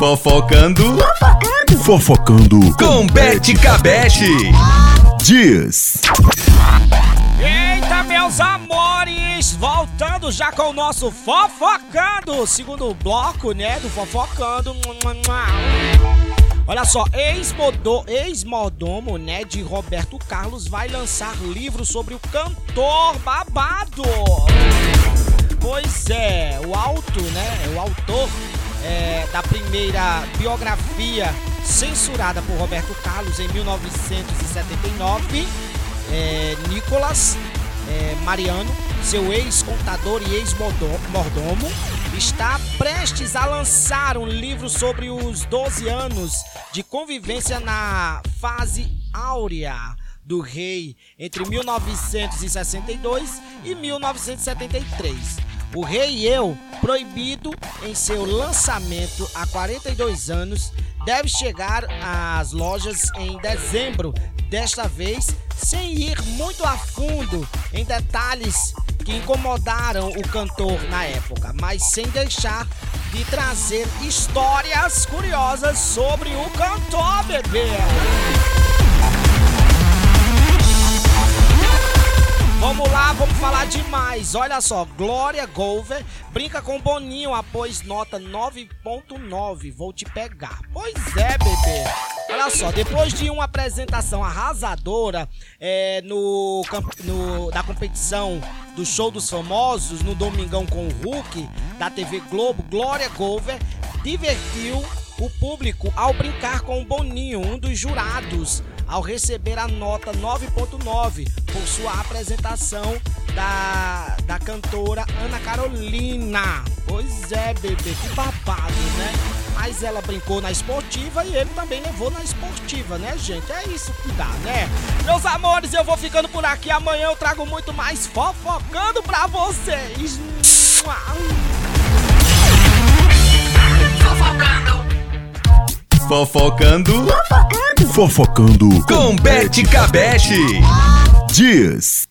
Fofocando. Fofocando. Fofocando. Com Bete Kabet. Diz. Eita, meus amores, voltando já com o nosso Fofocando, segundo bloco, né, do Fofocando. Olha só, ex-mordomo, né, de Roberto Carlos vai lançar livro sobre o cantor babado. Pois é, o autor da primeira biografia censurada por Roberto Carlos em 1979, Nicolas Mariano, seu ex-contador e ex-mordomo, está prestes a lançar um livro sobre os 12 anos de convivência na fase áurea do rei entre 1962 e 1973. O Rei Eu, proibido em seu lançamento há 42 anos, deve chegar às lojas em dezembro, desta vez sem ir muito a fundo em detalhes que incomodaram o cantor na época, mas sem deixar de trazer histórias curiosas sobre o cantor, bebê! Vamos lá, vamos falar demais. Olha só, Glória Golver brinca com Boninho após nota 9.9. Vou te pegar. Pois é, bebê. Olha só, depois de uma apresentação arrasadora da competição do Show dos Famosos, no Domingão com o Huck, da TV Globo, Glória Golver divertiu o público ao brincar com o Boninho, um dos jurados, ao receber a nota 9.9 por sua apresentação da cantora Ana Carolina. Pois é, bebê, que babado, né? Mas ela brincou na esportiva e ele também levou na esportiva, né, gente? É isso que dá, né? Meus amores, eu vou ficando por aqui. Amanhã eu trago muito mais Fofocando pra vocês. Fofocando. Fofocando. Fofocando. Com Bete Kabet. Diz.